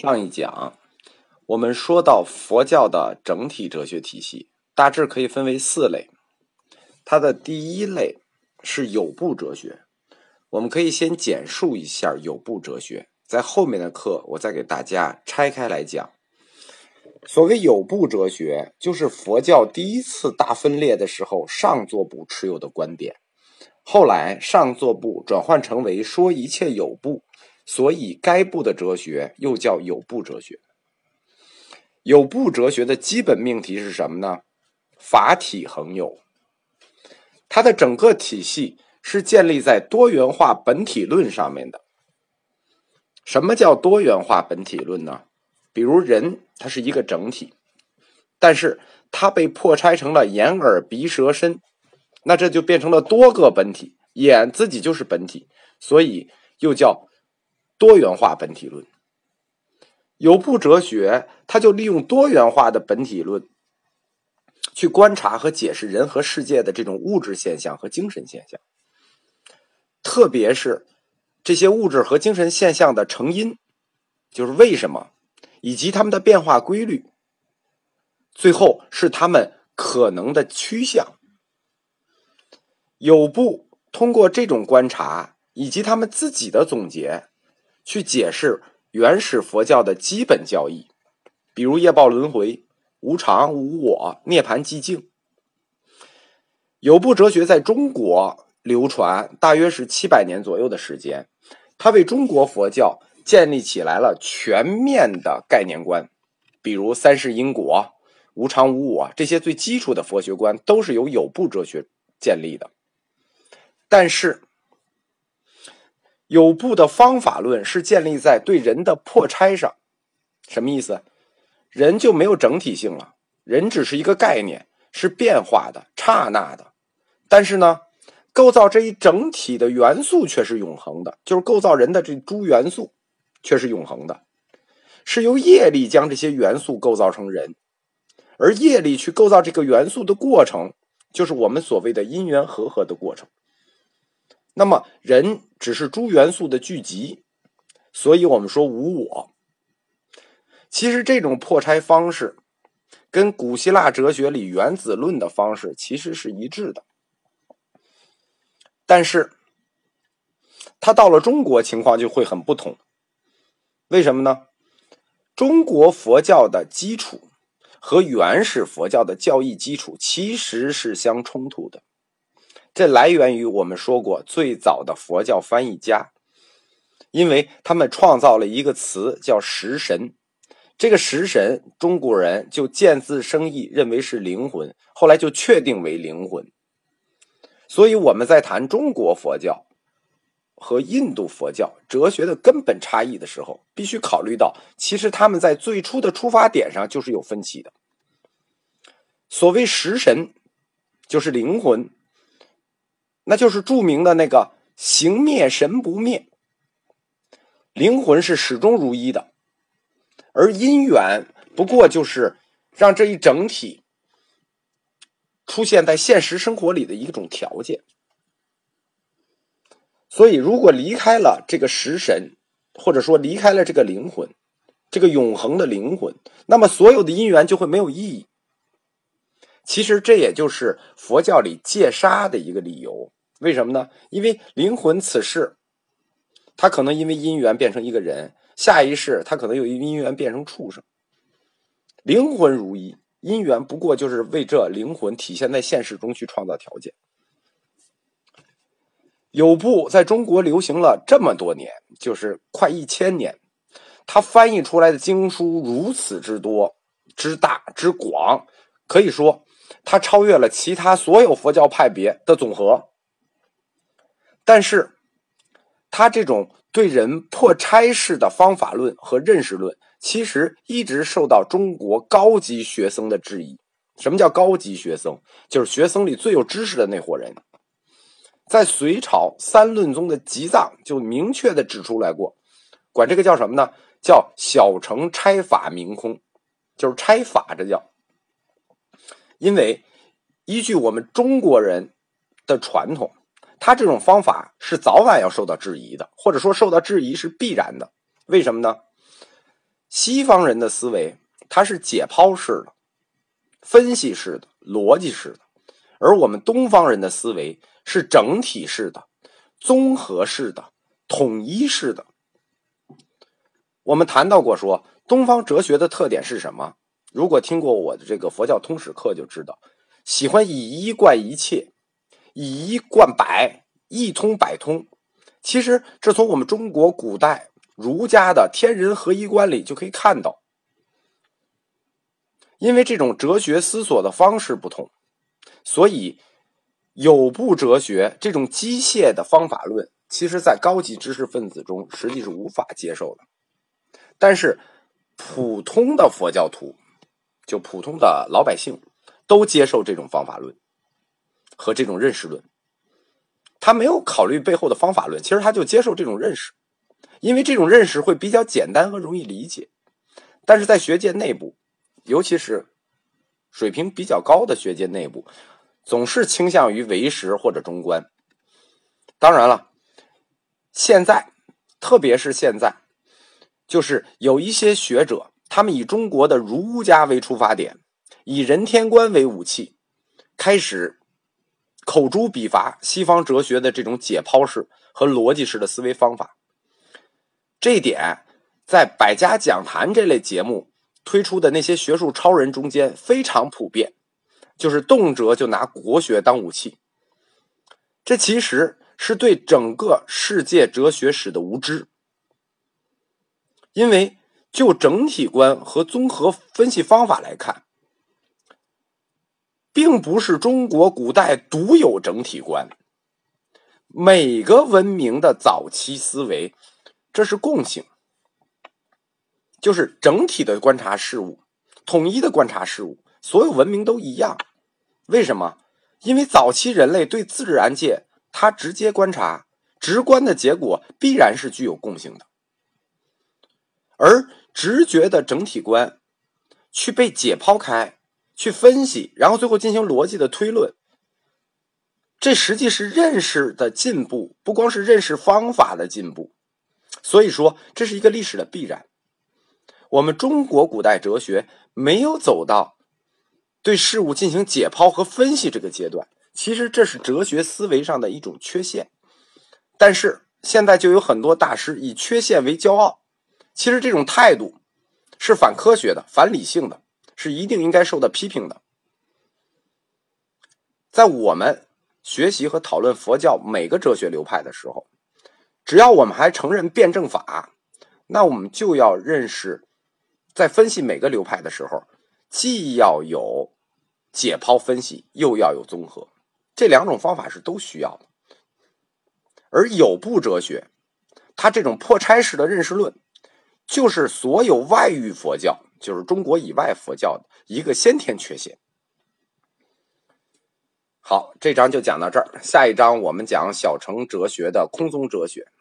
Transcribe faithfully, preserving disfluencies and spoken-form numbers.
上一讲我们说到佛教的整体哲学体系大致可以分为四类，它的第一类是有部哲学，我们可以先简述一下有部哲学，在后面的课我再给大家拆开来讲。所谓有部哲学，就是佛教第一次大分裂的时候上座部持有的观点，后来上座部转换成为说一切有部，所以该部的哲学又叫有部哲学。有部哲学的基本命题是什么呢？法体恒有。它的整个体系是建立在多元化本体论上面的。什么叫多元化本体论呢？比如人，它是一个整体，但是它被破拆成了眼、耳、鼻、舌、身，那这就变成了多个本体，眼自己就是本体，所以又叫多元化本体论。有部哲学它就利用多元化的本体论去观察和解释人和世界的这种物质现象和精神现象，特别是这些物质和精神现象的成因，就是为什么，以及它们的变化规律，最后是它们可能的趋向。有部通过这种观察以及他们自己的总结去解释原始佛教的基本教义，比如业报轮回、无常、无我、涅槃寂静。有部哲学在中国流传大约是七百年左右的时间，它为中国佛教建立起来了全面的概念观，比如三世因果、无常无我，这些最基础的佛学观都是由有部哲学建立的。但是有部的方法论是建立在对人的破拆上，什么意思？人就没有整体性了，人只是一个概念，是变化的、刹那的。但是呢，构造这一整体的元素却是永恒的，就是构造人的这诸元素却是永恒的，是由业力将这些元素构造成人，而业力去构造这个元素的过程，就是我们所谓的因缘和合的过程。那么人只是诸元素的聚集，所以我们说无我。其实这种破拆方式跟古希腊哲学里原子论的方式其实是一致的，但是它到了中国情况就会很不同。为什么呢？中国佛教的基础和原始佛教的教义基础其实是相冲突的，这来源于我们说过最早的佛教翻译家，因为他们创造了一个词叫食神，这个食神中国人就见字生义，认为是灵魂，后来就确定为灵魂。所以我们在谈中国佛教和印度佛教哲学的根本差异的时候，必须考虑到其实他们在最初的出发点上就是有分歧的。所谓食神就是灵魂，那就是著名的那个形灭神不灭，灵魂是始终如一的，而因缘不过就是让这一整体出现在现实生活里的一种条件。所以如果离开了这个食神，或者说离开了这个灵魂，这个永恒的灵魂，那么所有的因缘就会没有意义。其实这也就是佛教里戒杀的一个理由，为什么呢？因为灵魂此世他可能因为因缘变成一个人，下一世他可能又因缘变成畜生，灵魂如一，因缘不过就是为这灵魂体现在现实中去创造条件。有部在中国流行了这么多年，就是快一千年，他翻译出来的经书如此之多之大之广，可以说它超越了其他所有佛教派别的总和。但是它这种对人破拆式的方法论和认识论其实一直受到中国高级学僧的质疑。什么叫高级学僧？就是学僧里最有知识的那伙人。在隋朝三论宗的集藏就明确的指出来过，管这个叫什么呢？叫小乘拆法明空，就是拆法，这叫。因为依据我们中国人的传统，他这种方法是早晚要受到质疑的，或者说受到质疑是必然的。为什么呢？西方人的思维它是解剖式的、分析式的、逻辑式的，而我们东方人的思维是整体式的、综合式的、统一式的。我们谈到过说东方哲学的特点是什么，如果听过我的这个佛教通史课就知道，喜欢以一贯一切，以一贯百，一通百通。其实这从我们中国古代儒家的天人合一观里就可以看到，因为这种哲学思索的方式不同，所以有部哲学这种机械的方法论其实在高级知识分子中实际是无法接受的。但是普通的佛教徒，就普通的老百姓都接受这种方法论和这种认识论，他没有考虑背后的方法论，其实他就接受这种认识，因为这种认识会比较简单和容易理解。但是在学界内部，尤其是水平比较高的学界内部，总是倾向于唯识或者中观。当然了，现在特别是现在就是有一些学者，他们以中国的儒家为出发点，以人天观为武器，开始口诛笔伐西方哲学的这种解剖式和逻辑式的思维方法。这一点在百家讲坛这类节目推出的那些学术超人中间非常普遍，就是动辄就拿国学当武器。这其实是对整个世界哲学史的无知，因为就整体观和综合分析方法来看，并不是中国古代独有整体观，每个文明的早期思维这是共性，就是整体的观察事物，统一的观察事物，所有文明都一样。为什么？因为早期人类对自然界他直接观察，直观的结果必然是具有共性的，而直觉的整体观去被解剖开，去分析，然后最后进行逻辑的推论，这实际是认识的进步，不光是认识方法的进步。所以说这是一个历史的必然。我们中国古代哲学没有走到对事物进行解剖和分析这个阶段，其实这是哲学思维上的一种缺陷。但是现在就有很多大师以缺陷为骄傲，其实这种态度是反科学的、反理性的，是一定应该受到批评的。在我们学习和讨论佛教每个哲学流派的时候，只要我们还承认辩证法，那我们就要认识，在分析每个流派的时候，既要有解剖分析，又要有综合，这两种方法是都需要的。而有部哲学它这种破拆式的认识论，就是所有外域佛教，就是中国以外佛教的一个先天缺陷。好，这章就讲到这儿，下一章我们讲小乘哲学的空宗哲学。